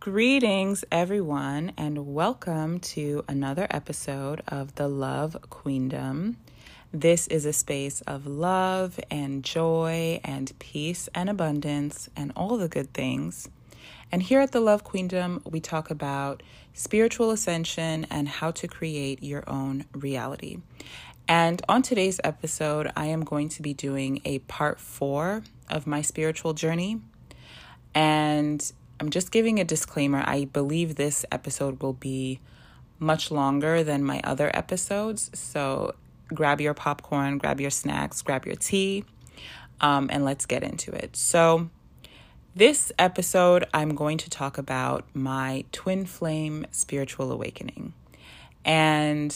Greetings, everyone, and welcome to another episode of the Love Queendom. This is a space of love and joy and peace and abundance and all the good things. And here at the Love Queendom, we talk about spiritual ascension and how to create your own reality. And on today's episode, I am going to be doing a part 4 of my spiritual journey. And I'm just giving a disclaimer. I believe this episode will be much longer than my other episodes. So grab your popcorn, grab your snacks, grab your tea, and let's get into it. So this episode, I'm going to talk about my twin flame spiritual awakening. And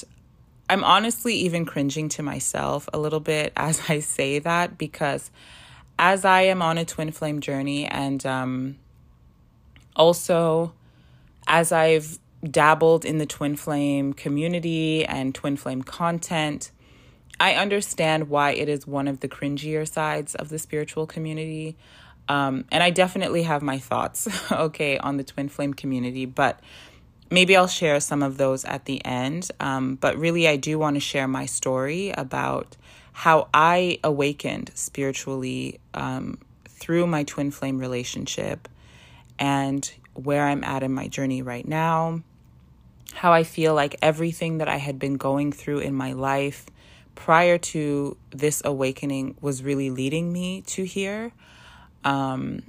I'm honestly even cringing to myself a little bit as I say that, because as I am on a twin flame journey and, also, as I've dabbled in the Twin Flame community and Twin Flame content, I understand why it is one of the cringier sides of the spiritual community. And I definitely have my thoughts, okay, on the Twin Flame community, but maybe I'll share some of those at the end. But really, I do want to share my story about how I awakened spiritually through my Twin Flame relationship, and where I'm at in my journey right now, how I feel like everything that I had been going through in my life prior to this awakening was really leading me to here. And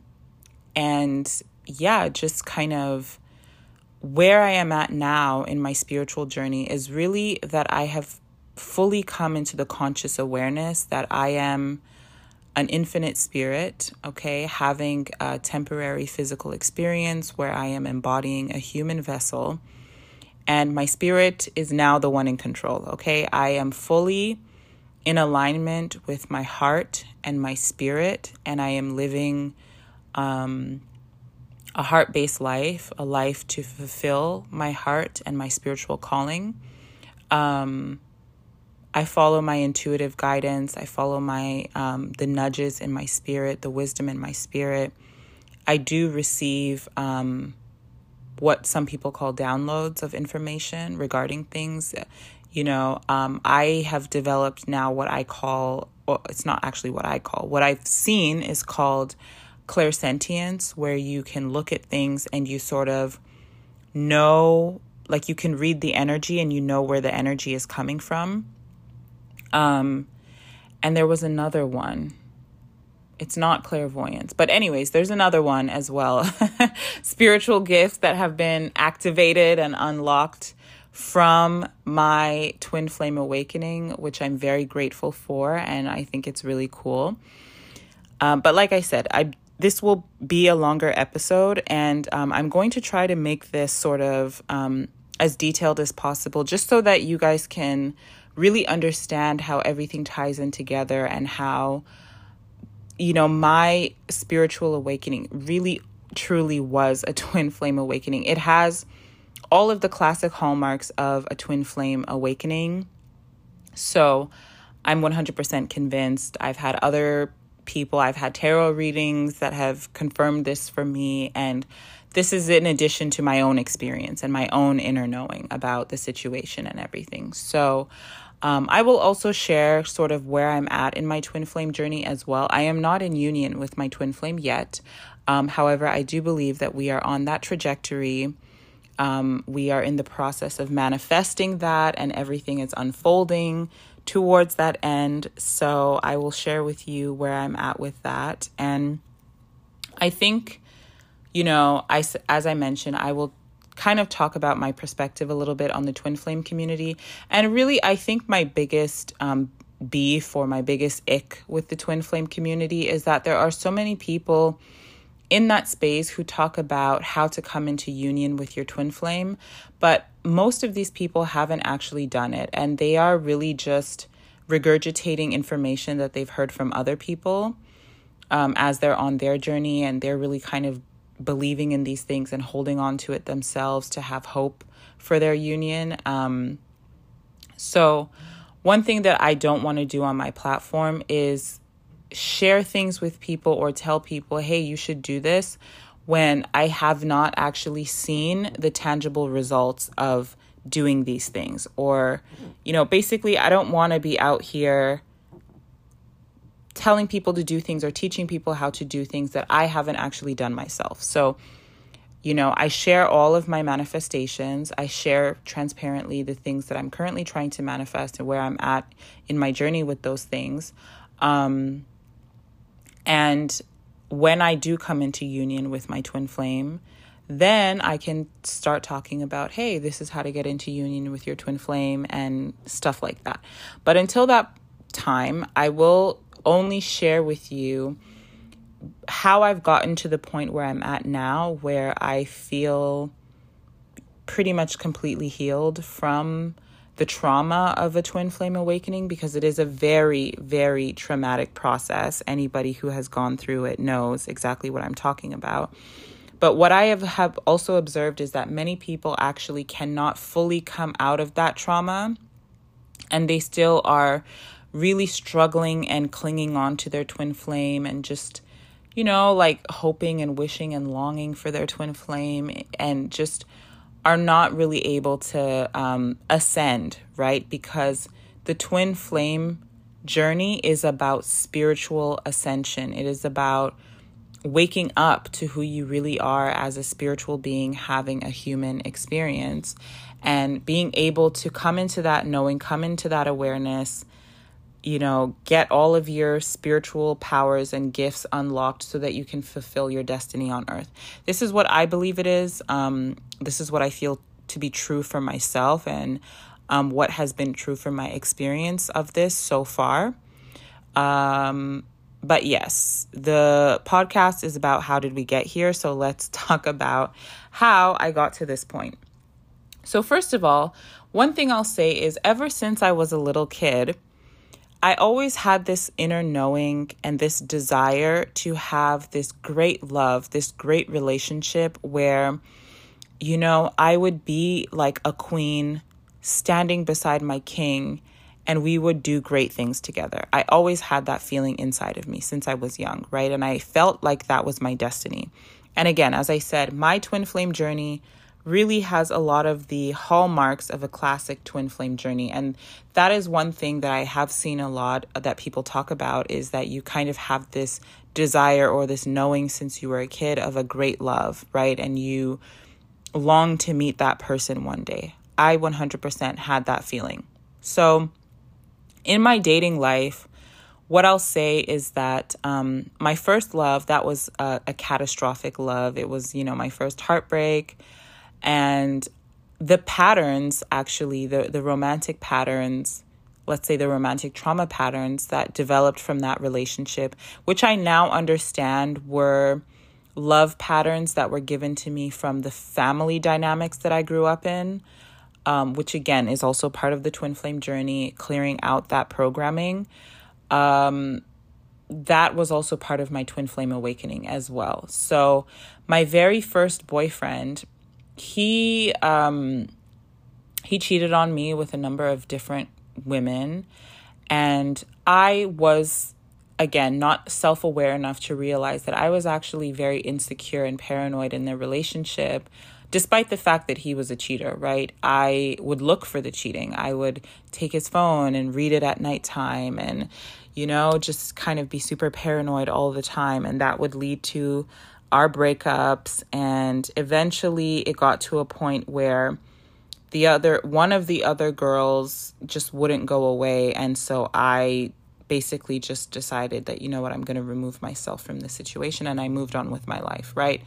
yeah, just kind of where I am at now in my spiritual journey is really that I have fully come into the conscious awareness that I am an infinite spirit, okay, having a temporary physical experience where I am embodying a human vessel, and my spirit is now the one in control, okay? I am fully in alignment with my heart and my spirit, and I am living a heart-based life, a life to fulfill my heart and my spiritual calling. I follow my intuitive guidance. I follow my the nudges in my spirit, the wisdom in my spirit. I do receive what some people call downloads of information regarding things. You know, I have developed now what I call, well, it's not actually what I call, what I've seen is called clairsentience, where you can look at things and you sort of know, like you can read the energy and you know where the energy is coming from. And there was another one. It's not clairvoyance, but anyways, there's another one as well. Spiritual gifts that have been activated and unlocked from my twin flame awakening, which I'm very grateful for. And I think it's really cool. But like I said, this will be a longer episode, and, I'm going to try to make this sort of, as detailed as possible, just so that you guys can really understand how everything ties in together and how, you know, my spiritual awakening really truly was a twin flame awakening. It has all of the classic hallmarks of a twin flame awakening. So I'm 100% convinced. I've had other people, I've had tarot readings that have confirmed this for me. And this is in addition to my own experience and my own inner knowing about the situation and everything. So I will also share sort of where I'm at in my twin flame journey as well. I am not in union with my twin flame yet. However, I do believe that we are on that trajectory. We are in the process of manifesting that, and everything is unfolding towards that end. So I will share with you where I'm at with that. And I think, you know, as I mentioned, I will kind of talk about my perspective a little bit on the twin flame community. And really, I think my biggest beef or my biggest ick with the twin flame community is that there are so many people in that space who talk about how to come into union with your twin flame, but most of these people haven't actually done it. And they are really just regurgitating information that they've heard from other people as they're on their journey, and they're really kind of believing in these things and holding on to it themselves to have hope for their union. So one thing that I don't want to do on my platform is share things with people or tell people, hey, you should do this, when I have not actually seen the tangible results of doing these things. Or, you know, basically, I don't want to be out here telling people to do things or teaching people how to do things that I haven't actually done myself. So, you know, I share all of my manifestations. I share transparently the things that I'm currently trying to manifest and where I'm at in my journey with those things. And when I do come into union with my twin flame, then I can start talking about, hey, this is how to get into union with your twin flame and stuff like that. But until that time, I will only share with you how I've gotten to the point where I'm at now, where I feel pretty much completely healed from the trauma of a twin flame awakening, because it is a very, very traumatic process. Anybody who has gone through it knows exactly what I'm talking about. But what I have also observed is that many people actually cannot fully come out of that trauma, and they still are really struggling and clinging on to their twin flame and just, you know, like hoping and wishing and longing for their twin flame, and just are not really able to ascend, right? Because the twin flame journey is about spiritual ascension. It is about waking up to who you really are as a spiritual being, having a human experience, and being able to come into that knowing, come into that awareness, you know, get all of your spiritual powers and gifts unlocked so that you can fulfill your destiny on earth. This is what I believe it is. This is what I feel to be true for myself, and what has been true for my experience of this so far. But yes, the podcast is about how did we get here? So let's talk about how I got to this point. So first of all, one thing I'll say is ever since I was a little kid, I always had this inner knowing and this desire to have this great love, this great relationship where, you know, I would be like a queen standing beside my king, and we would do great things together. I always had that feeling inside of me since I was young, right? And I felt like that was my destiny. And again, as I said, my twin flame journey really has a lot of the hallmarks of a classic twin flame journey. And that is one thing that I have seen a lot that people talk about, is that you kind of have this desire or this knowing since you were a kid of a great love, right? And you long to meet that person one day. I 100% had that feeling. So in my dating life, what I'll say is that my first love, that was a catastrophic love. It was, you know, my first heartbreak. And the patterns, actually, the romantic patterns, let's say the romantic trauma patterns that developed from that relationship, which I now understand were love patterns that were given to me from the family dynamics that I grew up in, which again is also part of the twin flame journey, clearing out that programming. That was also part of my twin flame awakening as well. So my very first boyfriend, he cheated on me with a number of different women, and I was, again, not self-aware enough to realize that I was actually very insecure and paranoid in their relationship, despite the fact that he was a cheater, right? I would look for the cheating. I would take his phone and read it at nighttime and, you know, just kind of be super paranoid all the time. And that would lead to our breakups, and eventually it got to a point where one of the other girls just wouldn't go away, and so I basically just decided that, you know what, I'm going to remove myself from the situation, and I moved on with my life, right?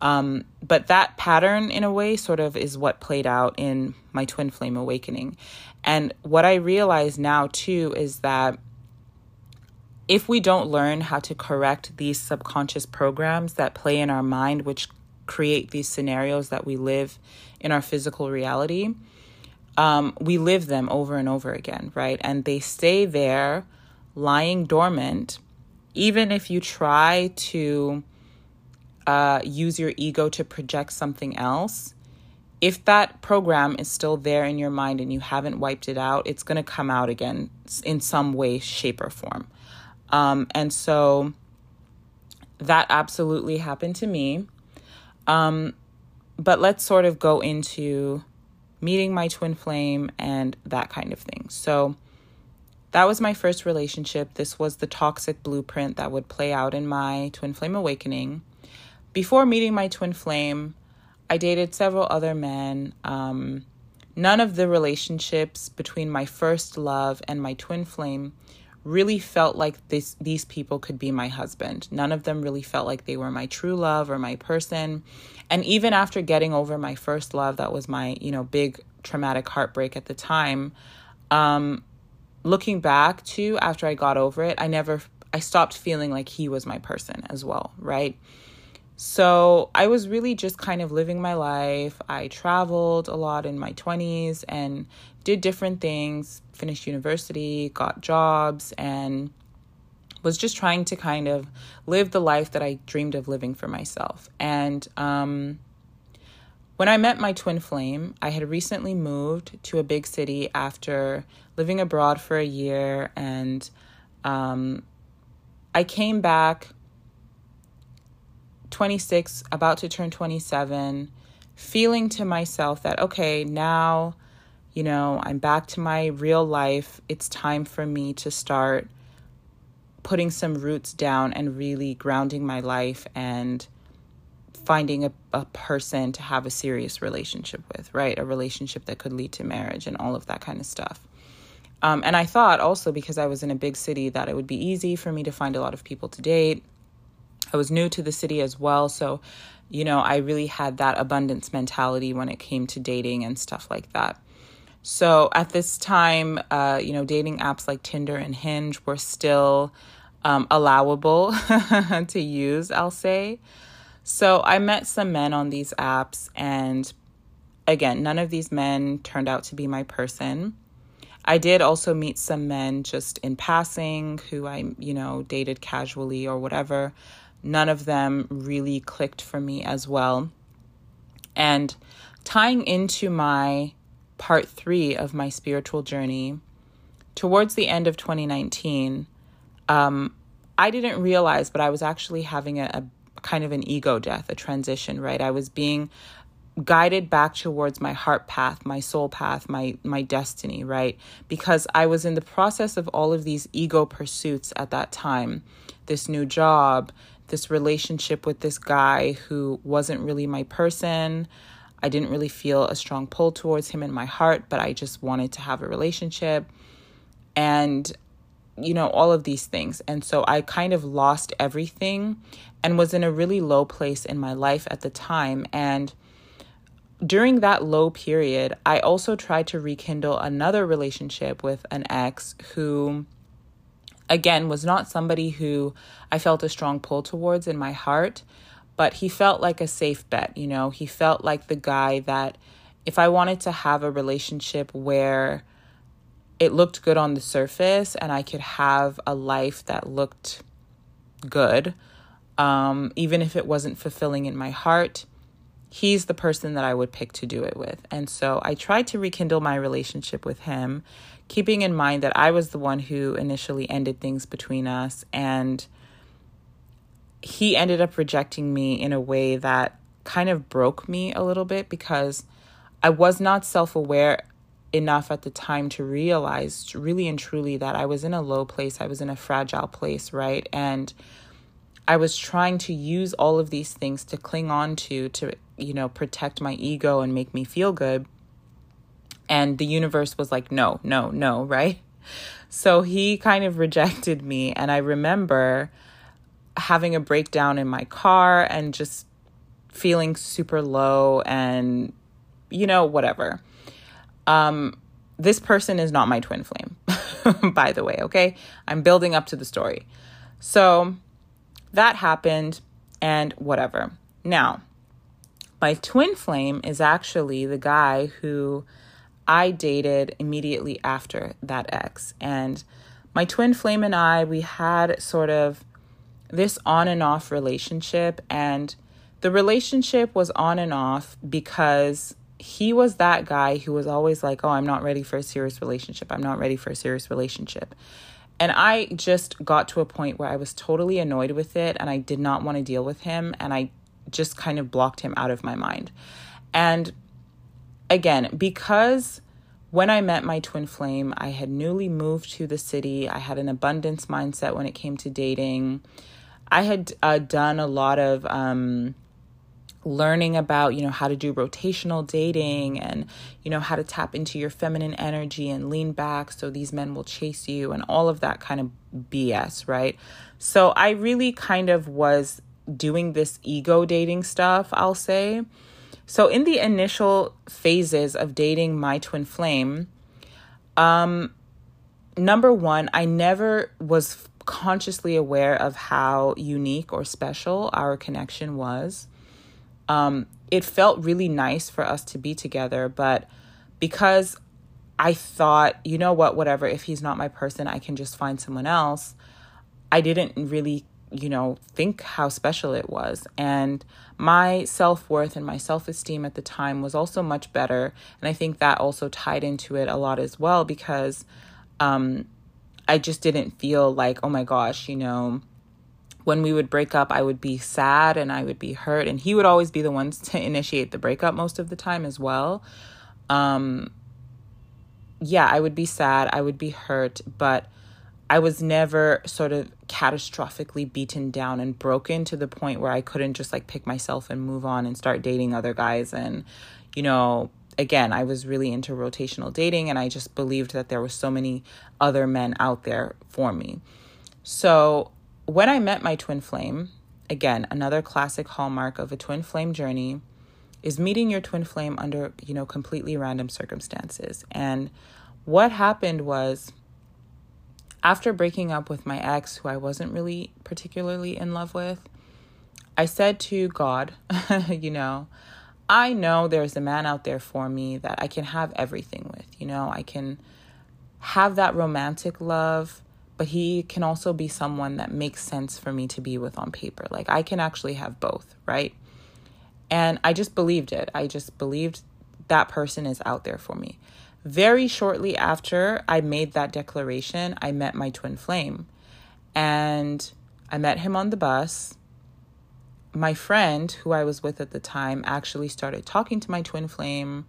But that pattern, in a way, sort of is what played out in my twin flame awakening. And what I realize now too is that if we don't learn how to correct these subconscious programs that play in our mind, which create these scenarios that we live in our physical reality, we live them over and over again, right? And they stay there lying dormant, even if you try to use your ego to project something else. If that program is still there in your mind and you haven't wiped it out, it's going to come out again in some way, shape, or form. And so that absolutely happened to me. But let's sort of go into meeting my twin flame and that kind of thing. So that was my first relationship. This was the toxic blueprint that would play out in my twin flame awakening. Before meeting my twin flame, I dated several other men. None of the relationships between my first love and my twin flame really felt like these people could be my husband. None of them really felt like they were my true love or my person. And even after getting over my first love, that was my, big traumatic heartbreak at the time. Looking back to after I got over it, I stopped feeling like he was my person as well, right? So I was really just kind of living my life. I traveled a lot in my 20s and did different things, finished university, got jobs, and was just trying to kind of live the life that I dreamed of living for myself. And when I met my twin flame, I had recently moved to a big city after living abroad for a year. And I came back 26, about to turn 27, feeling to myself that, okay, now, I'm back to my real life. It's time for me to start putting some roots down and really grounding my life and finding a person to have a serious relationship with, right? A relationship that could lead to marriage and all of that kind of stuff. And I thought also because I was in a big city that it would be easy for me to find a lot of people to date. I was new to the city as well. So, I really had that abundance mentality when it came to dating and stuff like that. So at this time, dating apps like Tinder and Hinge were still allowable to use, I'll say. So I met some men on these apps. And again, none of these men turned out to be my person. I did also meet some men just in passing who I, dated casually or whatever. None of them really clicked for me as well. And tying into my part 3 of my spiritual journey, towards the end of 2019, I didn't realize, but I was actually having a kind of an ego death, a transition, right? I was being guided back towards my heart path, my soul path, my destiny, right? Because I was in the process of all of these ego pursuits at that time, this new job, this relationship with this guy who wasn't really my person. I didn't really feel a strong pull towards him in my heart, but I just wanted to have a relationship and, all of these things. And so I kind of lost everything and was in a really low place in my life at the time. And during that low period, I also tried to rekindle another relationship with an ex who, again, was not somebody who I felt a strong pull towards in my heart, but he felt like a safe bet. He felt like the guy that if I wanted to have a relationship where it looked good on the surface and I could have a life that looked good, even if it wasn't fulfilling in my heart, he's the person that I would pick to do it with. And so I tried to rekindle my relationship with him, keeping in mind that I was the one who initially ended things between us. And he ended up rejecting me in a way that kind of broke me a little bit because I was not self-aware enough at the time to realize really and truly that I was in a low place. I was in a fragile place, right? And I was trying to use all of these things to cling on to protect my ego and make me feel good. And the universe was like, no, no, no, right? So he kind of rejected me. And I remember having a breakdown in my car and just feeling super low and, whatever. This person is not my twin flame, by the way, okay? I'm building up to the story. So that happened and whatever. Now, my twin flame is actually the guy who I dated immediately after that ex. And my twin flame and I, we had sort of this on and off relationship. And the relationship was on and off because he was that guy who was always like, oh, I'm not ready for a serious relationship. I'm not ready for a serious relationship. And I just got to a point where I was totally annoyed with it and I did not want to deal with him. And I just kind of blocked him out of my mind. And again, because when I met my twin flame, I had newly moved to the city. I had an abundance mindset when it came to dating. I had done a lot of learning about, how to do rotational dating and, how to tap into your feminine energy and lean back so these men will chase you and all of that kind of BS, right? So I really kind of was doing this ego dating stuff, I'll say. So in the initial phases of dating my twin flame, number one, I never was consciously aware of how unique or special our connection was. It felt really nice for us to be together, but because I thought, whatever, if he's not my person, I can just find someone else. I didn't really think how special it was. And my self-worth and my self-esteem at the time was also much better. And I think that also tied into it a lot as well, because I just didn't feel like, oh my gosh, when we would break up, I would be sad and I would be hurt. And he would always be the ones to initiate the breakup most of the time as well. I would be sad. I would be hurt. But I was never sort of catastrophically beaten down and broken to the point where I couldn't just pick myself and move on and start dating other guys. And, again, I was really into rotational dating and I just believed that there were so many other men out there for me. So when I met my twin flame, again, another classic hallmark of a twin flame journey is meeting your twin flame under, completely random circumstances. And what happened was, after breaking up with my ex, who I wasn't really particularly in love with, I said to God, I know there's a man out there for me that I can have everything with. I can have that romantic love, but he can also be someone that makes sense for me to be with on paper. I can actually have both, right? And I just believed it. I just believed that person is out there for me. Very shortly after I made that declaration, I met my twin flame, and I met him on the bus. My friend who I was with at the time actually started talking to my twin flame,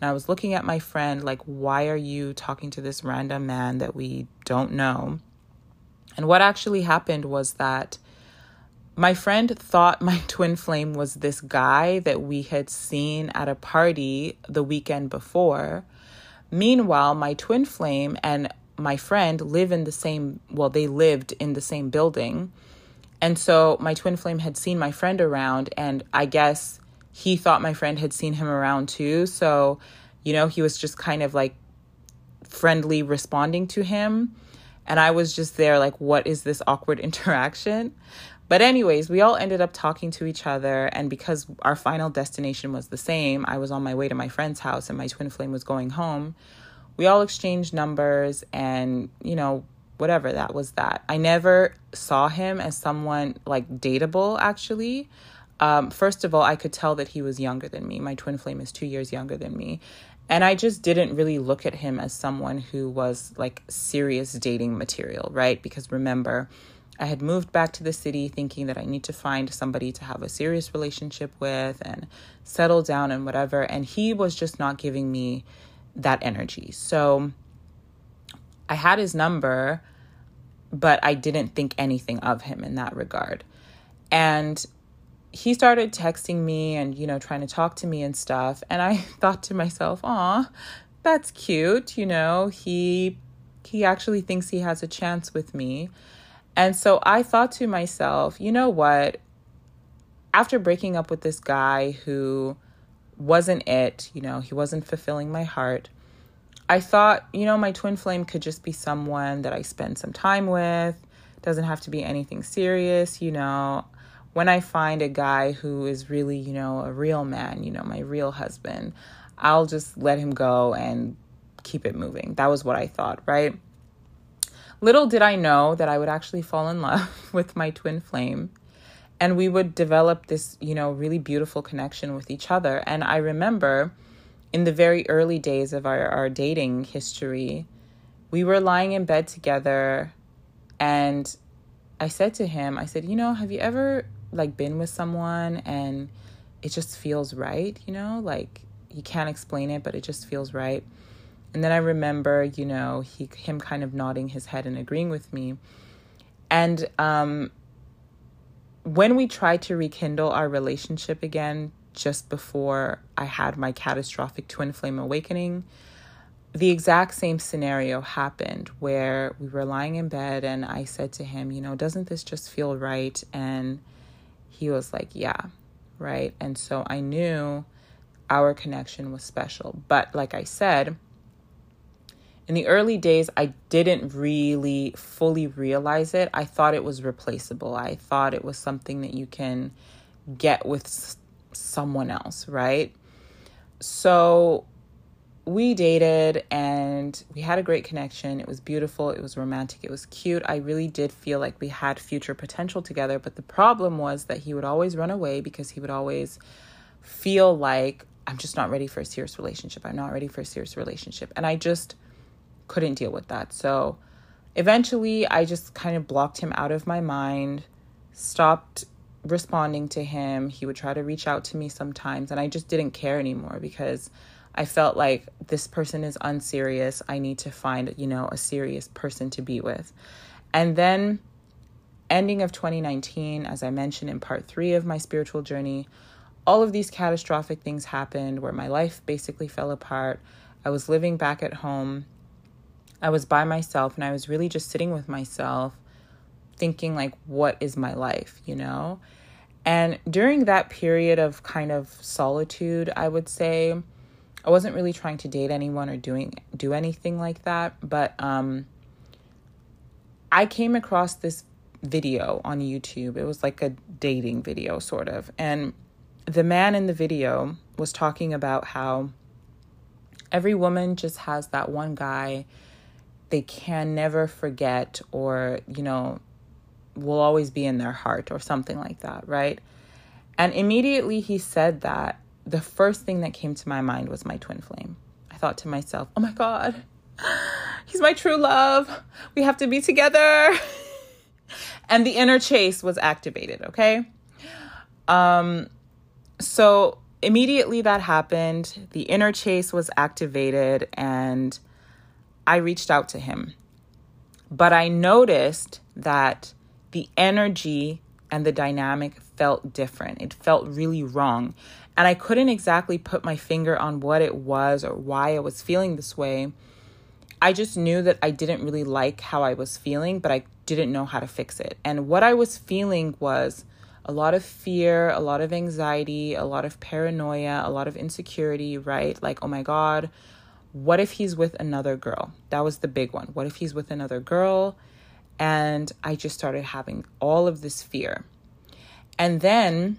and I was looking at my friend like, why are you talking to this random man that we don't know? And what actually happened was that my friend thought my twin flame was this guy that we had seen at a party the weekend before. Meanwhile, my twin flame and my friend they lived in the same building. And so my twin flame had seen my friend around, and I guess he thought my friend had seen him around too. So, he was just kind of friendly responding to him. And I was just there what is this awkward interaction? But anyways, we all ended up talking to each other. And because our final destination was the same, I was on my way to my friend's house and my twin flame was going home. We all exchanged numbers and, whatever, that was that. I never saw him as someone dateable, actually. First of all, I could tell that he was younger than me. My twin flame is 2 years younger than me. And I just didn't really look at him as someone who was serious dating material, right? Because remember, I had moved back to the city thinking that I need to find somebody to have a serious relationship with and settle down and whatever. And he was just not giving me that energy. So I had his number, but I didn't think anything of him in that regard. And he started texting me and, trying to talk to me and stuff. And I thought to myself, aw, that's cute. He actually thinks he has a chance with me. And so I thought to myself, what? After breaking up with this guy who wasn't it, he wasn't fulfilling my heart, I thought, my twin flame could just be someone that I spend some time with. Doesn't have to be anything serious, When I find a guy who is really, a real man, my real husband, I'll just let him go and keep it moving. That was what I thought, right? Little did I know that I would actually fall in love with my twin flame, and we would develop this, really beautiful connection with each other. And I remember in the very early days of our dating history, we were lying in bed together, and I said to him, have you ever like been with someone and it just feels right, you know, like you can't explain it, but it just feels right. And then I remember, you know, him kind of nodding his head and agreeing with me. And when we tried to rekindle our relationship again, just before I had my catastrophic twin flame awakening, the exact same scenario happened where we were lying in bed and I said to him, you know, doesn't this just feel right? And he was like, yeah, right. And so I knew our connection was special. But like I said, in the early days, I didn't really fully realize it. I thought it was replaceable. I thought it was something that you can get with someone else, right? So we dated and we had a great connection. It was beautiful. It was romantic. It was cute. I really did feel like we had future potential together. But the problem was that he would always run away because he would always feel like, I'm just not ready for a serious relationship. I'm not ready for a serious relationship. And I just couldn't deal with that. So eventually I just kind of blocked him out of my mind, stopped responding to him. He would try to reach out to me sometimes and I just didn't care anymore because I felt like this person is unserious. I need to find, you know, a serious person to be with. And then ending of 2019, as I mentioned in part 3 of my spiritual journey, all of these catastrophic things happened where my life basically fell apart. I was living back at home. I was by myself and I was really just sitting with myself thinking like, what is my life, you know? And during that period of kind of solitude, I would say, I wasn't really trying to date anyone or do anything like that. But I came across this video on YouTube. It was like a dating video sort of. And the man in the video was talking about how every woman just has that one guy they can never forget, or, you know, will always be in their heart or something like that, right? And immediately he said that, the first thing that came to my mind was my twin flame. I thought to myself, oh my God, he's my true love. We have to be together. And the inner chase was activated, okay? So immediately that happened. The inner chase was activated and I reached out to him, but I noticed that the energy and the dynamic felt different. It felt really wrong. And I couldn't exactly put my finger on what it was or why I was feeling this way. I just knew that I didn't really like how I was feeling, but I didn't know how to fix it. And what I was feeling was a lot of fear, a lot of anxiety, a lot of paranoia, a lot of insecurity, right? Like, oh my God, what if he's with another girl? That was the big one. What if he's with another girl? And I just started having all of this fear. And then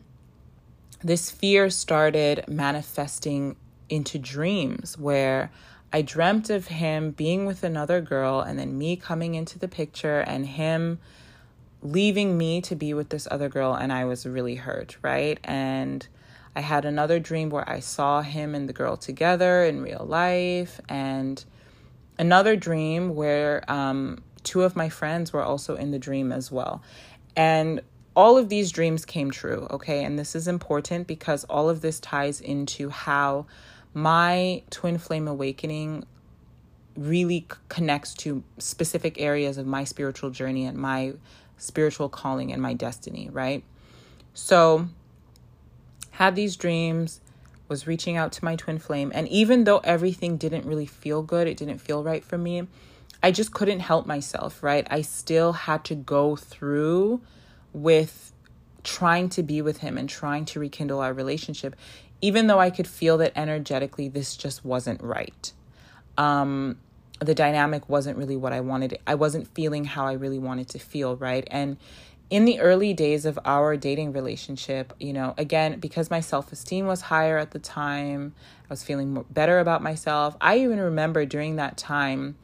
this fear started manifesting into dreams where I dreamt of him being with another girl and then me coming into the picture and him leaving me to be with this other girl. And I was really hurt, right? And I had another dream where I saw him and the girl together in real life, and another dream where two of my friends were also in the dream as well. And all of these dreams came true, okay? And this is important because all of this ties into how my twin flame awakening really connects to specific areas of my spiritual journey and my spiritual calling and my destiny, right? So had these dreams, was reaching out to my twin flame. And even though everything didn't really feel good, it didn't feel right for me, I just couldn't help myself, right? I still had to go through with trying to be with him and trying to rekindle our relationship, even though I could feel that energetically this just wasn't right. The dynamic wasn't really what I wanted. I wasn't feeling how I really wanted to feel, right? And in the early days of our dating relationship, you know, again, because my self-esteem was higher at the time, I was feeling better about myself. I even remember during that time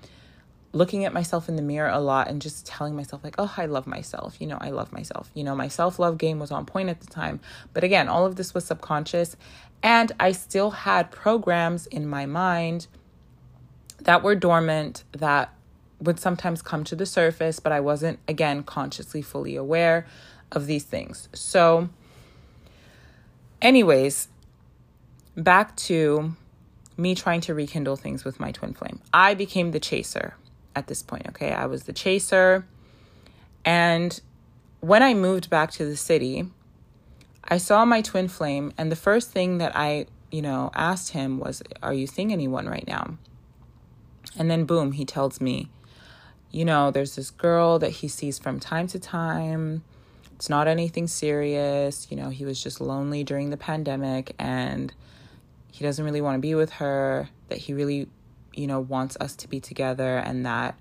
looking at myself in the mirror a lot and just telling myself like, oh, I love myself. You know, I love myself. You know, my self-love game was on point at the time. But again, all of this was subconscious. And I still had programs in my mind that were dormant, that would sometimes come to the surface, but I wasn't, again, consciously fully aware of these things. So anyways, back to me trying to rekindle things with my twin flame. I became the chaser at this point, okay? I was the chaser. And when I moved back to the city, I saw my twin flame, and the first thing that I, asked him was, are you seeing anyone right now? And then boom, he tells me, there's this girl that he sees from time to time. It's not anything serious. He was just lonely during the pandemic and he doesn't really want to be with her, that he really, wants us to be together, and that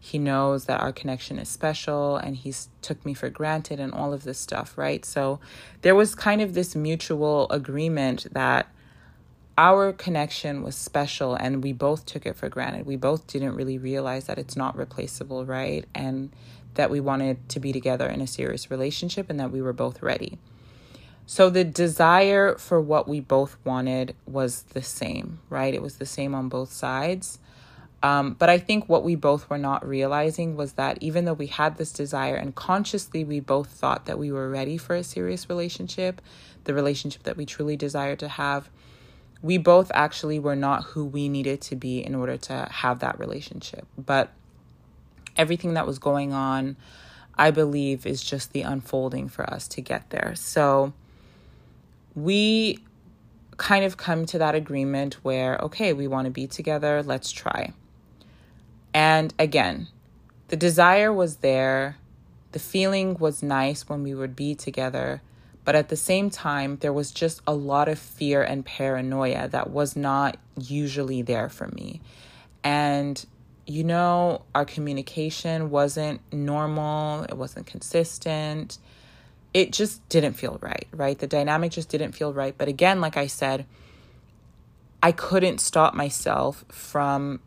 he knows that our connection is special, and he's took me for granted and all of this stuff, right? So there was kind of this mutual agreement that our connection was special and we both took it for granted. We both didn't really realize that it's not replaceable, right? And that we wanted to be together in a serious relationship and that we were both ready. So the desire for what we both wanted was the same, right? It was the same on both sides. But I think what we both were not realizing was that even though we had this desire and consciously we both thought that we were ready for a serious relationship, the relationship that we truly desired to have, we both actually were not who we needed to be in order to have that relationship. But everything that was going on, I believe, is just the unfolding for us to get there. So we kind of come to that agreement where, okay, we want to be together, let's try. And again, the desire was there. The feeling was nice when we would be together. But at the same time, there was just a lot of fear and paranoia that was not usually there for me. And, our communication wasn't normal. It wasn't consistent. It just didn't feel right, right? The dynamic just didn't feel right. But again, like I said, I couldn't stop myself from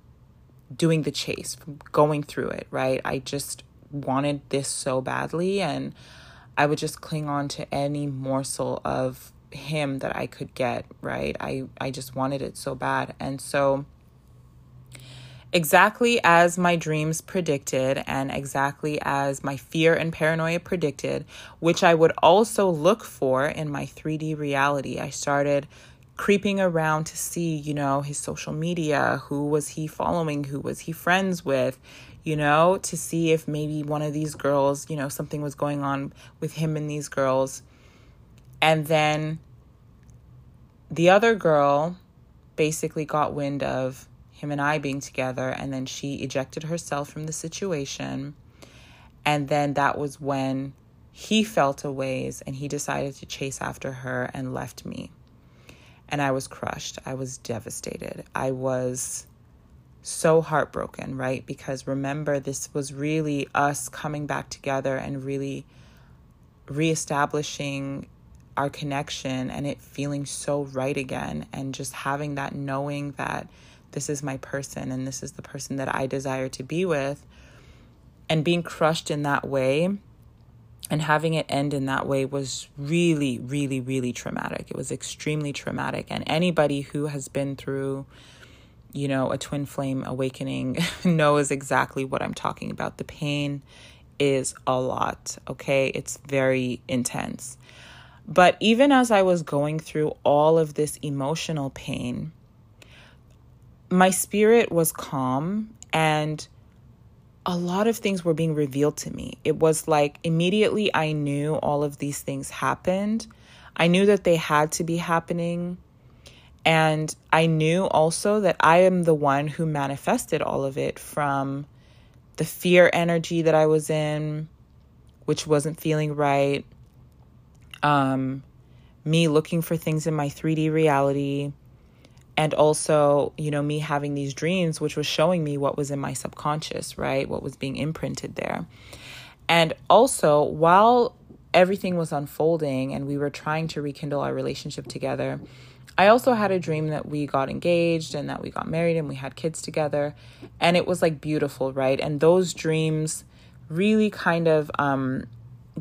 doing the chase, from going through it, right? I just wanted this so badly, and I would just cling on to any morsel of him that I could get, right? I just wanted it so bad. And so exactly as my dreams predicted and exactly as my fear and paranoia predicted, which I would also look for in my 3D reality, I started creeping around to see, his social media, who was he following, who was he friends with, to see if maybe one of these girls, something was going on with him and these girls. And then the other girl basically got wind of him and I being together, and then she ejected herself from the situation. And then that was when he fell to ways and he decided to chase after her and left me. And I was crushed. I was devastated. I was so heartbroken, right? Because remember, this was really us coming back together and really reestablishing our connection and it feeling so right again. And just having that knowing that this is my person and this is the person that I desire to be with, and being crushed in that way and having it end in that way was really, really, really traumatic. It was extremely traumatic. And anybody who has been through, a twin flame awakening knows exactly what I'm talking about. The pain is a lot, okay? It's very intense. But even as I was going through all of this emotional pain, my spirit was calm and a lot of things were being revealed to me. It was like immediately I knew all of these things happened. I knew that they had to be happening. And I knew also that I am the one who manifested all of it from the fear energy that I was in, which wasn't feeling right. Me looking for things in my 3D reality. And also, me having these dreams, which was showing me what was in my subconscious, right? What was being imprinted there. And also, while everything was unfolding and we were trying to rekindle our relationship together, I also had a dream that we got engaged and that we got married and we had kids together. And it was like beautiful, right? And those dreams really kind of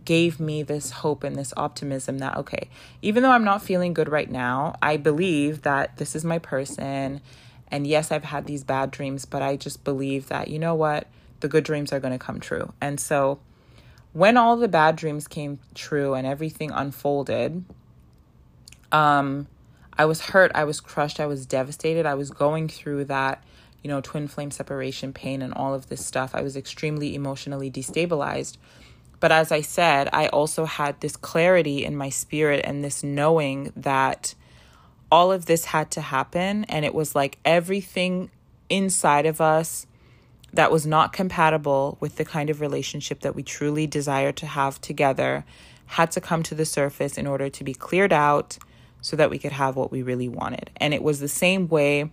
gave me this hope and this optimism that, okay, even though I'm not feeling good right now, I believe that this is my person. And yes, I've had these bad dreams, but I just believe that, the good dreams are going to come true. And so when all the bad dreams came true and everything unfolded, I was hurt, I was crushed, I was devastated. I was going through that, twin flame separation pain and all of this stuff. I was extremely emotionally destabilized. But as I said, I also had this clarity in my spirit and this knowing that all of this had to happen. And it was like everything inside of us that was not compatible with the kind of relationship that we truly desired to have together had to come to the surface in order to be cleared out so that we could have what we really wanted. And it was the same way,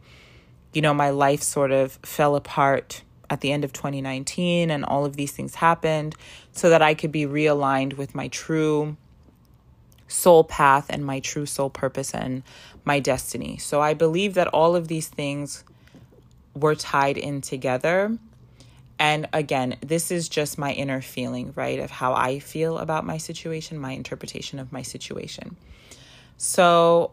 my life sort of fell apart at the end of 2019 and all of these things happened so that I could be realigned with my true soul path and my true soul purpose and my destiny. So I believe that all of these things were tied in together. And again, this is just my inner feeling, right, of how I feel about my situation, my interpretation of my situation. So,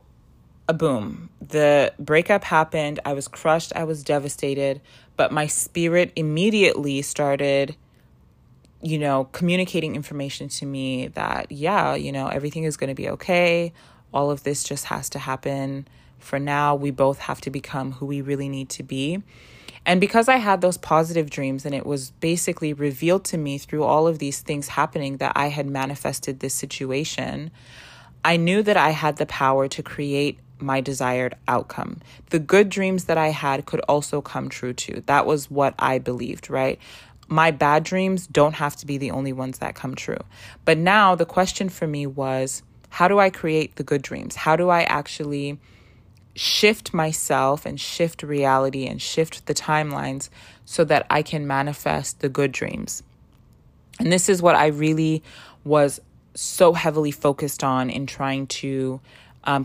boom, the breakup happened. I was crushed. I was devastated. But my spirit immediately started, communicating information to me that, everything is going to be okay. All of this just has to happen. For now, we both have to become who we really need to be. And because I had those positive dreams and it was basically revealed to me through all of these things happening that I had manifested this situation, I knew that I had the power to create my desired outcome. The good dreams that I had could also come true too. That was what I believed, right? My bad dreams don't have to be the only ones that come true. But now the question for me was, how do I create the good dreams? How do I actually shift myself and shift reality and shift the timelines so that I can manifest the good dreams? And this is what I really was so heavily focused on in trying to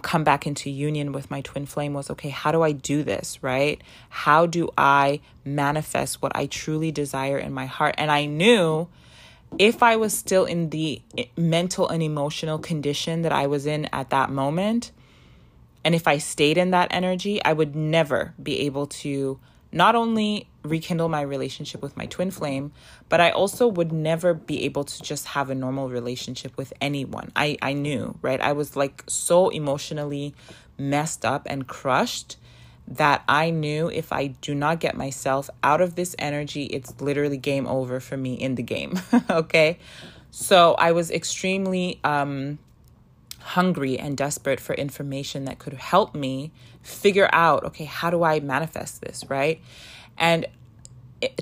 come back into union with my twin flame was, okay, how do I do this, right? How do I manifest what I truly desire in my heart? And I knew if I was still in the mental and emotional condition that I was in at that moment, and if I stayed in that energy, I would never be able to not only rekindle my relationship with my twin flame, but I also would never be able to just have a normal relationship with anyone. I knew, right? I was like so emotionally messed up and crushed that I knew if I do not get myself out of this energy, it's literally game over for me in the game, okay? So I was extremely hungry and desperate for information that could help me figure out, okay, how do I manifest this, right? And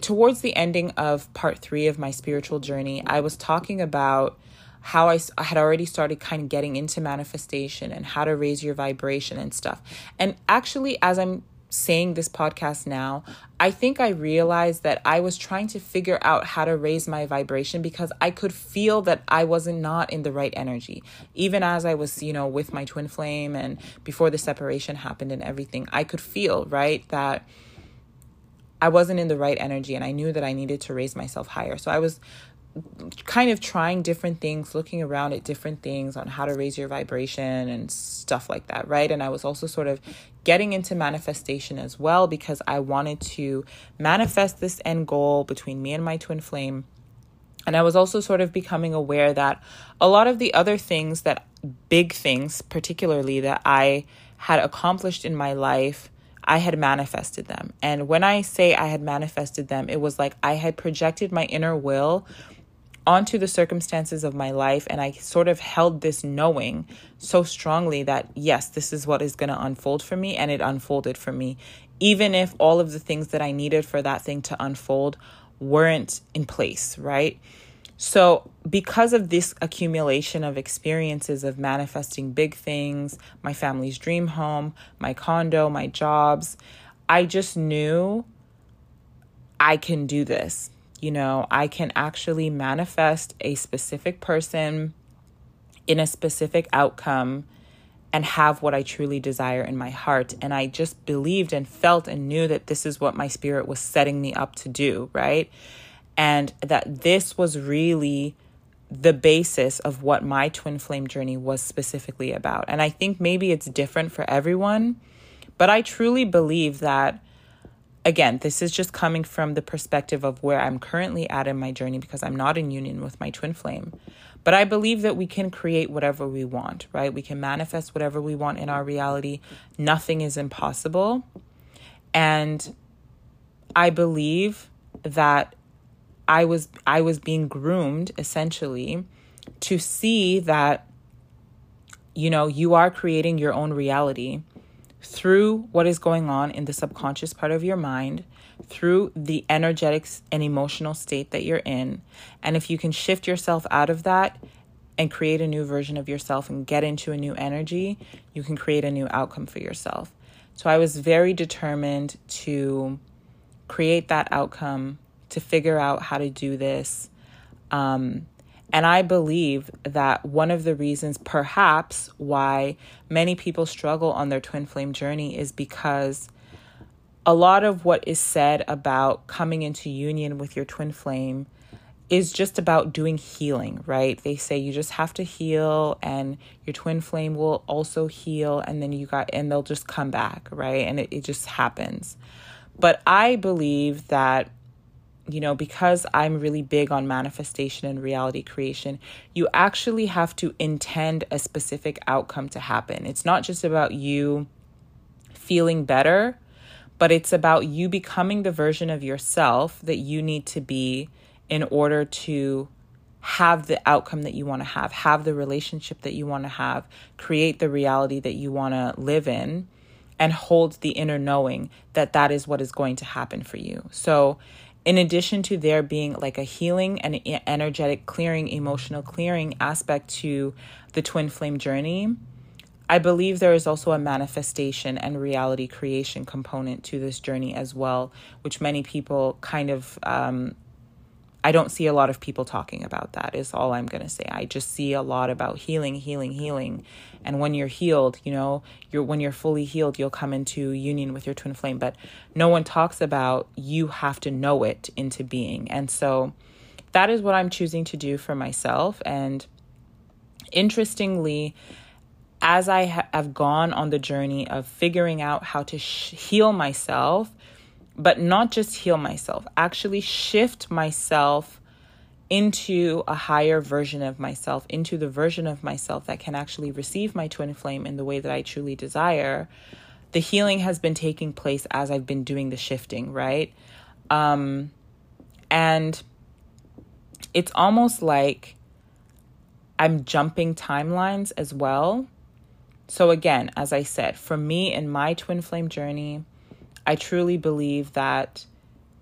towards the ending of part 3 of my spiritual journey, I was talking about how I had already started kind of getting into manifestation and how to raise your vibration and stuff. And actually, as I'm saying this podcast now, I think I realized that I was trying to figure out how to raise my vibration because I could feel that I wasn't not in the right energy. Even as I was, with my twin flame and before the separation happened and everything, I could feel, right, that I wasn't in the right energy and I knew that I needed to raise myself higher. So I was kind of trying different things, looking around at different things on how to raise your vibration and stuff like that, right? And I was also sort of getting into manifestation as well because I wanted to manifest this end goal between me and my twin flame. And I was also sort of becoming aware that a lot of the other things, that big things particularly that I had accomplished in my life, I had manifested them. And when I say I had manifested them, it was like I had projected my inner will onto the circumstances of my life. And I sort of held this knowing so strongly that, yes, this is what is going to unfold for me. And it unfolded for me, even if all of the things that I needed for that thing to unfold weren't in place, right? So because of this accumulation of experiences of manifesting big things, my family's dream home, my condo, my jobs, I just knew I can do this. I can actually manifest a specific person in a specific outcome and have what I truly desire in my heart. And I just believed and felt and knew that this is what my spirit was setting me up to do, right? And that this was really the basis of what my twin flame journey was specifically about. And I think maybe it's different for everyone, but I truly believe that Again, this is just coming from the perspective of where I'm currently at in my journey, because I'm not in union with my twin flame. But I believe that we can create whatever we want, right? We can manifest whatever we want in our reality. Nothing is impossible. And I believe that I was being groomed, essentially, to see that, you know, you are creating your own reality through what is going on in the subconscious part of your mind, through the energetic and emotional state that you're in. And if you can shift yourself out of that and create a new version of yourself and get into a new energy, you can create a new outcome for yourself. So I was very determined to create that outcome, to figure out how to do this. And I believe that one of the reasons perhaps why many people struggle on their twin flame journey is because a lot of what is said about coming into union with your twin flame is just about doing healing, right? They say you just have to heal and your twin flame will also heal, and then and they'll just come back, right? And it just happens. But I believe that, you know, because I'm really big on manifestation and reality creation, you actually have to intend a specific outcome to happen. It's not just about you feeling better, but it's about you becoming the version of yourself that you need to be in order to have the outcome that you want to have the relationship that you want to have, create the reality that you want to live in, and hold the inner knowing that that is what is going to happen for you. So in addition to there being like a healing and energetic clearing, emotional clearing aspect to the twin flame journey, I believe there is also a manifestation and reality creation component to this journey as well, which many people kind of, I don't see a lot of people talking about that, is all I'm going to say. I just see a lot about healing. And when you're healed, you know, when you're fully healed, you'll come into union with your twin flame. But no one talks about you have to know it into being. And so that is what I'm choosing to do for myself. And interestingly, as I have gone on the journey of figuring out how to heal myself, but not just heal myself, actually shift myself into a higher version of myself, into the version of myself that can actually receive my twin flame in the way that I truly desire, the healing has been taking place as I've been doing the shifting, right? And it's almost like I'm jumping timelines as well. So again, as I said, for me in my twin flame journey, I truly believe that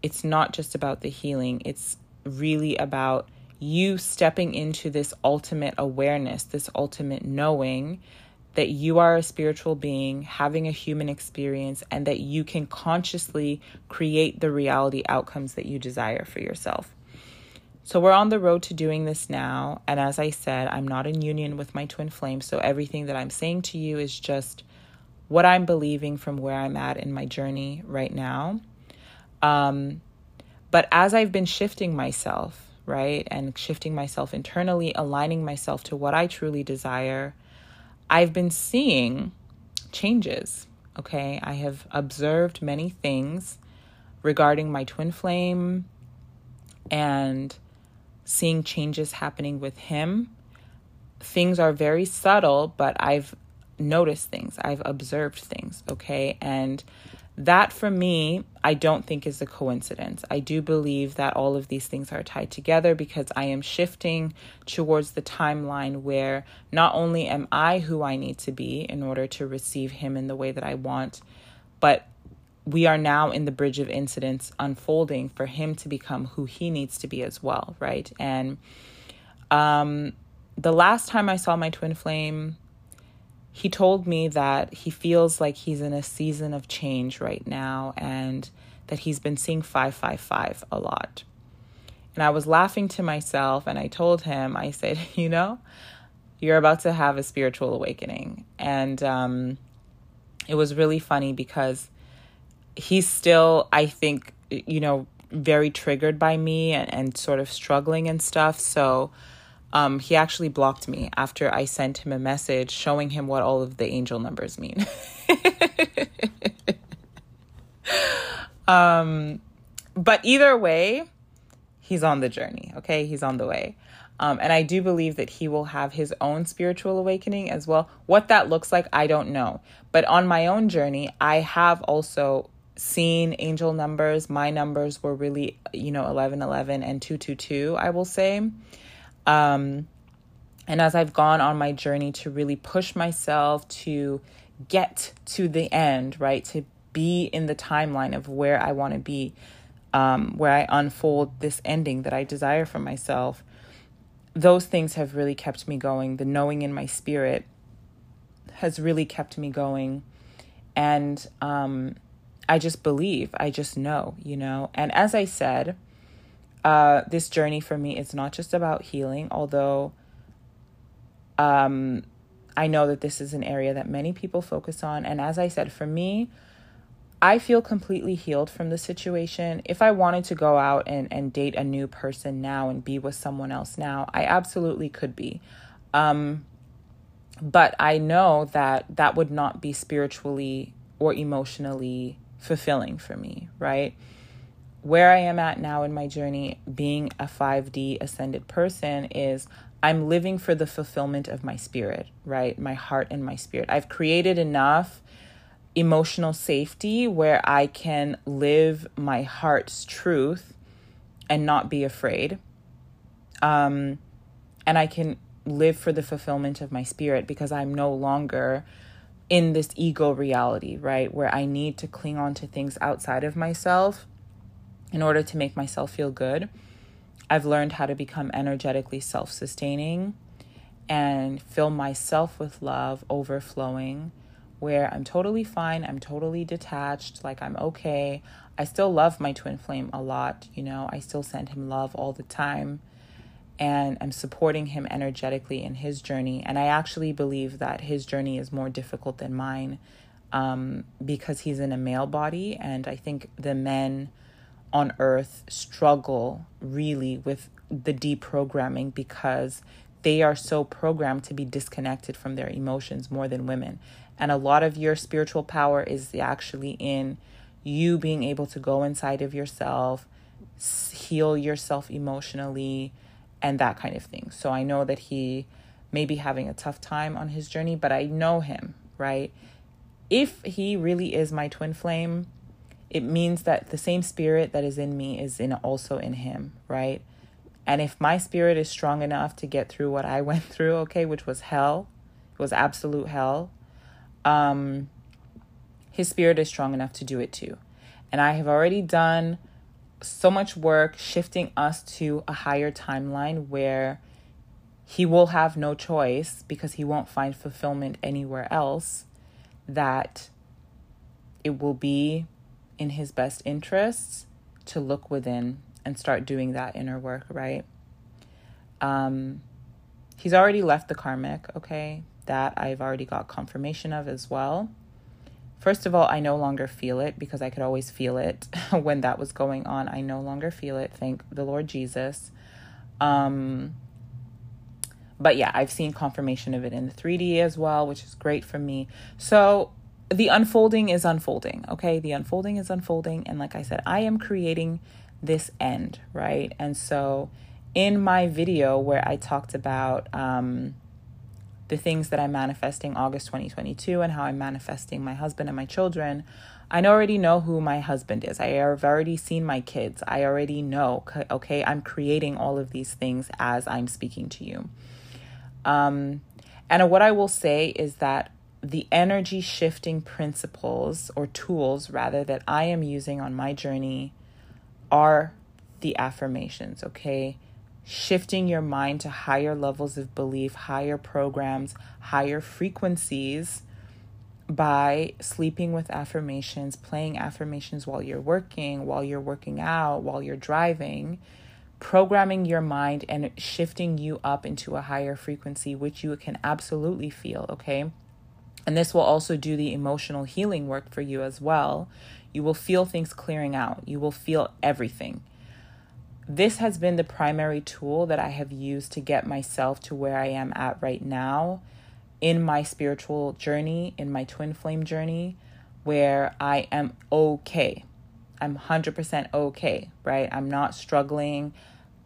it's not just about the healing. It's really about you stepping into this ultimate awareness, this ultimate knowing that you are a spiritual being having a human experience, and that you can consciously create the reality outcomes that you desire for yourself. So we're on the road to doing this now. And as I said, I'm not in union with my twin flame. So everything that I'm saying to you is just what I'm believing from where I'm at in my journey right now. But as I've been shifting myself, right, and shifting myself internally, aligning myself to what I truly desire, I've been seeing changes, okay? I have observed many things regarding my twin flame and seeing changes happening with him. Things are very subtle, but I've noticed things, I've observed things, okay? And that for me, I don't think is a coincidence. I do believe that all of these things are tied together, because I am shifting towards the timeline where not only am I who I need to be in order to receive him in the way that I want, but we are now in the bridge of incidents unfolding for him to become who he needs to be as well, right? And the last time I saw my twin flame, he told me that he feels like he's in a season of change right now, and that he's been seeing 555 a lot. And I was laughing to myself, and I told him, I said, you know, you're about to have a spiritual awakening. And it was really funny, because he's still, I think, you know, very triggered by me and sort of struggling and stuff. So he actually blocked me after I sent him a message showing him what all of the angel numbers mean. But either way, he's on the journey, okay? He's on the way. And I do believe that he will have his own spiritual awakening as well. What that looks like, I don't know. But on my own journey, I have also seen angel numbers. My numbers were really, 1111 and 222, I will say. And as I've gone on my journey to really push myself to get to the end, right? To be in the timeline of where I want to be, where I unfold this ending that I desire for myself. Those things have really kept me going. The knowing in my spirit has really kept me going. And I just believe, I just know, And as I said, this journey for me, it's not just about healing, although I know that this is an area that many people focus on. And as I said, for me, I feel completely healed from the situation. If I wanted to go out and date a new person now and be with someone else now, I absolutely could be. But I know that that would not be spiritually or emotionally fulfilling for me, right? Where I am at now in my journey, being a 5D ascended person, is I'm living for the fulfillment of my spirit, right? My heart and my spirit. I've created enough emotional safety where I can live my heart's truth and not be afraid. And I can live for the fulfillment of my spirit because I'm no longer in this ego reality, right? Where I need to cling on to things outside of myself in order to make myself feel good. I've learned how to become energetically self-sustaining and fill myself with love, overflowing, where I'm totally fine, I'm totally detached, like I'm okay. I still love my twin flame a lot, I still send him love all the time, and I'm supporting him energetically in his journey. And I actually believe that his journey is more difficult than mine, because he's in a male body, and I think the men on earth struggle really with the deprogramming because they are so programmed to be disconnected from their emotions more than women. And a lot of your spiritual power is actually in you being able to go inside of yourself, heal yourself emotionally, and that kind of thing. So I know that he may be having a tough time on his journey, but I know him, right? If he really is my twin flame, it means that the same spirit that is in me is in also in him, right? And if my spirit is strong enough to get through what I went through, okay, which was hell, it was absolute hell, his spirit is strong enough to do it too. And I have already done so much work shifting us to a higher timeline where he will have no choice, because he won't find fulfillment anywhere else, that it will be in his best interests to look within and start doing that inner work, right? He's already left the karmic, okay? That I've already got confirmation of as well. First of all, I no longer feel it, because I could always feel it when that was going on. I no longer feel it, thank the Lord Jesus. But yeah, I've seen confirmation of it in the 3D as well, which is great for me. So the unfolding is unfolding, okay? The unfolding is unfolding. And like I said, I am creating this end, right? And so in my video where I talked about the things that I'm manifesting August 2022 and how I'm manifesting my husband and my children, I already know who my husband is. I have already seen my kids. I already know, okay? I'm creating all of these things as I'm speaking to you. And what I will say is that the energy shifting principles or tools, rather, that I am using on my journey are the affirmations, okay? Shifting your mind to higher levels of belief, higher programs, higher frequencies by sleeping with affirmations, playing affirmations while you're working out, while you're driving, programming your mind and shifting you up into a higher frequency, which you can absolutely feel, okay? And this will also do the emotional healing work for you as well. You will feel things clearing out. You will feel everything. This has been the primary tool that I have used to get myself to where I am at right now in my spiritual journey, in my twin flame journey, where I am okay. I'm 100% okay, right? I'm not struggling,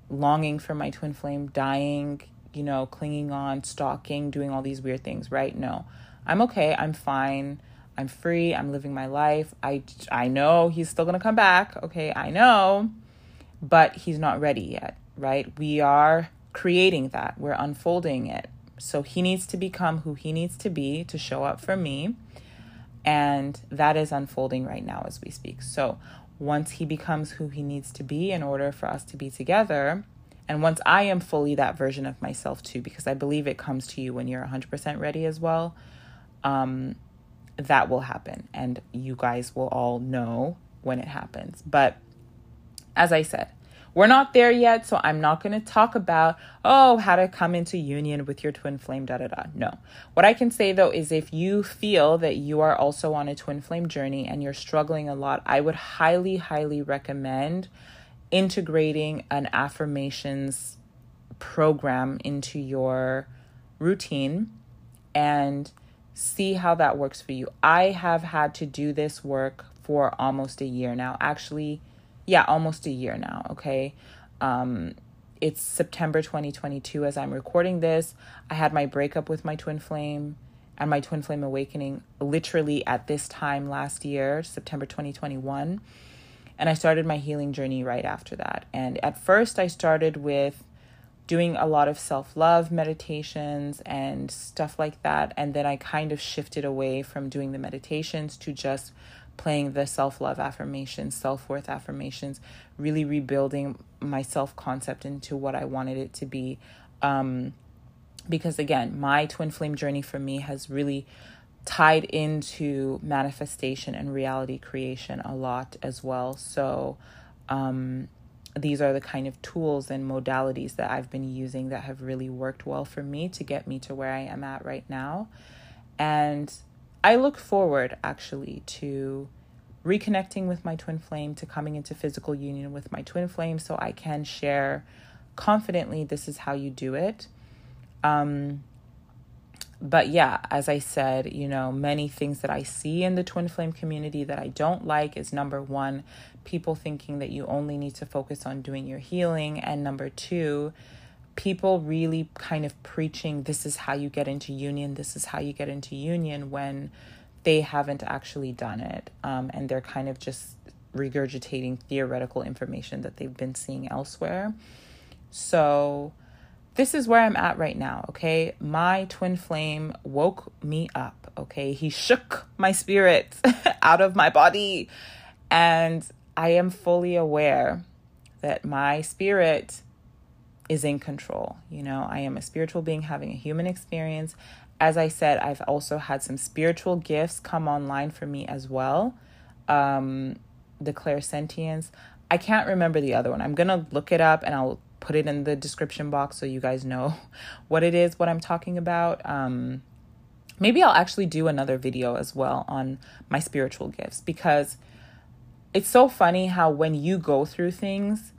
longing for my twin flame, dying, you know, clinging on, stalking, doing all these weird things, right? No, I'm okay. I'm fine. I'm free. I'm living my life. I know he's still going to come back. Okay, I know, but he's not ready yet, right? We are creating that. We're unfolding it. So he needs to become who he needs to be to show up for me. And that is unfolding right now as we speak. So once he becomes who he needs to be in order for us to be together, and once I am fully that version of myself too, because I believe it comes to you when you're 100% ready as well, that will happen. And you guys will all know when it happens. But as I said, we're not there yet, so I'm not going to talk about, oh, how to come into union with your twin flame, da-da-da. No. What I can say, though, is if you feel that you are also on a twin flame journey and you're struggling a lot, I would highly, highly recommend integrating an affirmations program into your routine and see how that works for you. I have had to do this work for almost a year now. Actually, yeah, almost a year now, okay? It's September 2022 as I'm recording this. I had my breakup with my twin flame and my twin flame awakening literally at this time last year, September 2021. And I started my healing journey right after that. And at first I started with doing a lot of self-love meditations and stuff like that. And then I kind of shifted away from doing the meditations to just playing the self-love affirmations, self-worth affirmations, really rebuilding my self-concept into what I wanted it to be. Because again, my twin flame journey for me has really tied into manifestation and reality creation a lot as well. So these are the kind of tools and modalities that I've been using that have really worked well for me to get me to where I am at right now. And I look forward actually to reconnecting with my twin flame, to coming into physical union with my twin flame so I can share confidently, this is how you do it. But yeah, as I said, you know, many things that I see in the twin flame community that I don't like is number one, people thinking that you only need to focus on doing your healing. And number two, people really kind of preaching, this is how you get into union, this is how you get into union, when they haven't actually done it. And they're kind of just regurgitating theoretical information that they've been seeing elsewhere. So this is where I'm at right now, okay? My twin flame woke me up, okay? He shook my spirit out of my body. And I am fully aware that my spirit is in control. You know, I am a spiritual being having a human experience. As I said, I've also had some spiritual gifts come online for me as well. The Clairsentience. I can't remember the other one. I'm going to look it up and I'll put it in the description box so you guys know what it is, what I'm talking about. Maybe I'll actually do another video as well on my spiritual gifts, because it's so funny how when you go through things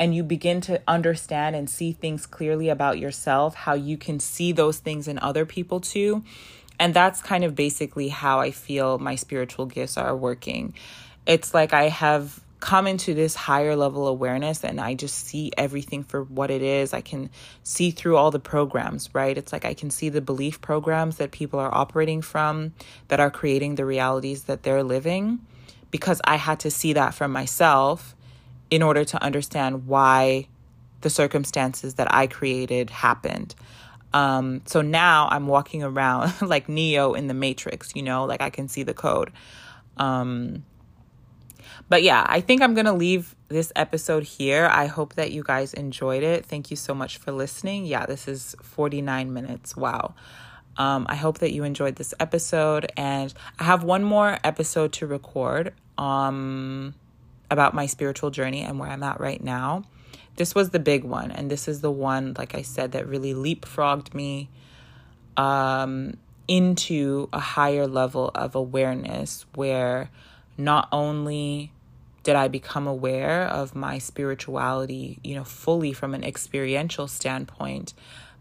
and you begin to understand and see things clearly about yourself, how you can see those things in other people too. And that's kind of basically how I feel my spiritual gifts are working. It's like I have come into this higher level awareness and I just see everything for what it is. I can see through all the programs, right? It's like I can see the belief programs that people are operating from that are creating the realities that they're living, because I had to see that for myself in order to understand why the circumstances that I created happened. So now I'm walking around like Neo in the Matrix, you know, like I can see the code. But yeah, I think I'm going to leave this episode here. I hope that you guys enjoyed it. Thank you so much for listening. Yeah, this is 49 minutes. Wow. I hope that you enjoyed this episode. And I have one more episode to record about my spiritual journey and where I'm at right now. This was the big one. And this is the one, like I said, that really leapfrogged me into a higher level of awareness, where not only did I become aware of my spirituality, you know, fully from an experiential standpoint,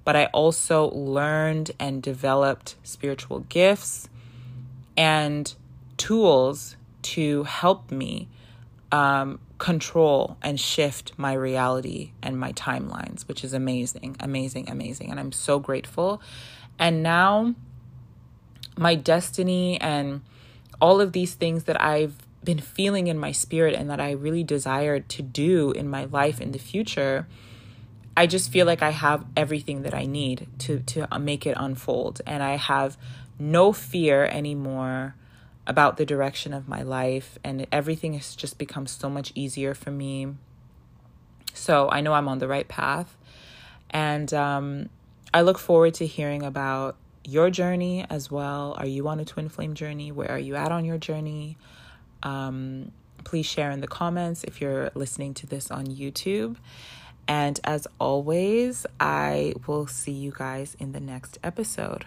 but I also learned and developed spiritual gifts and tools to help me control and shift my reality and my timelines, which is amazing, amazing, amazing. And I'm so grateful. And now my destiny and all of these things that I've been feeling in my spirit and that I really desired to do in my life in the future, I just feel like I have everything that I need to make it unfold. And I have no fear anymore about the direction of my life, and everything has just become so much easier for me. So I know I'm on the right path, and I look forward to hearing about your journey as well. Are you on a twin flame journey? Where are you at on your journey? Please share in the comments if you're listening to this on YouTube. And as always, I will see you guys in the next episode.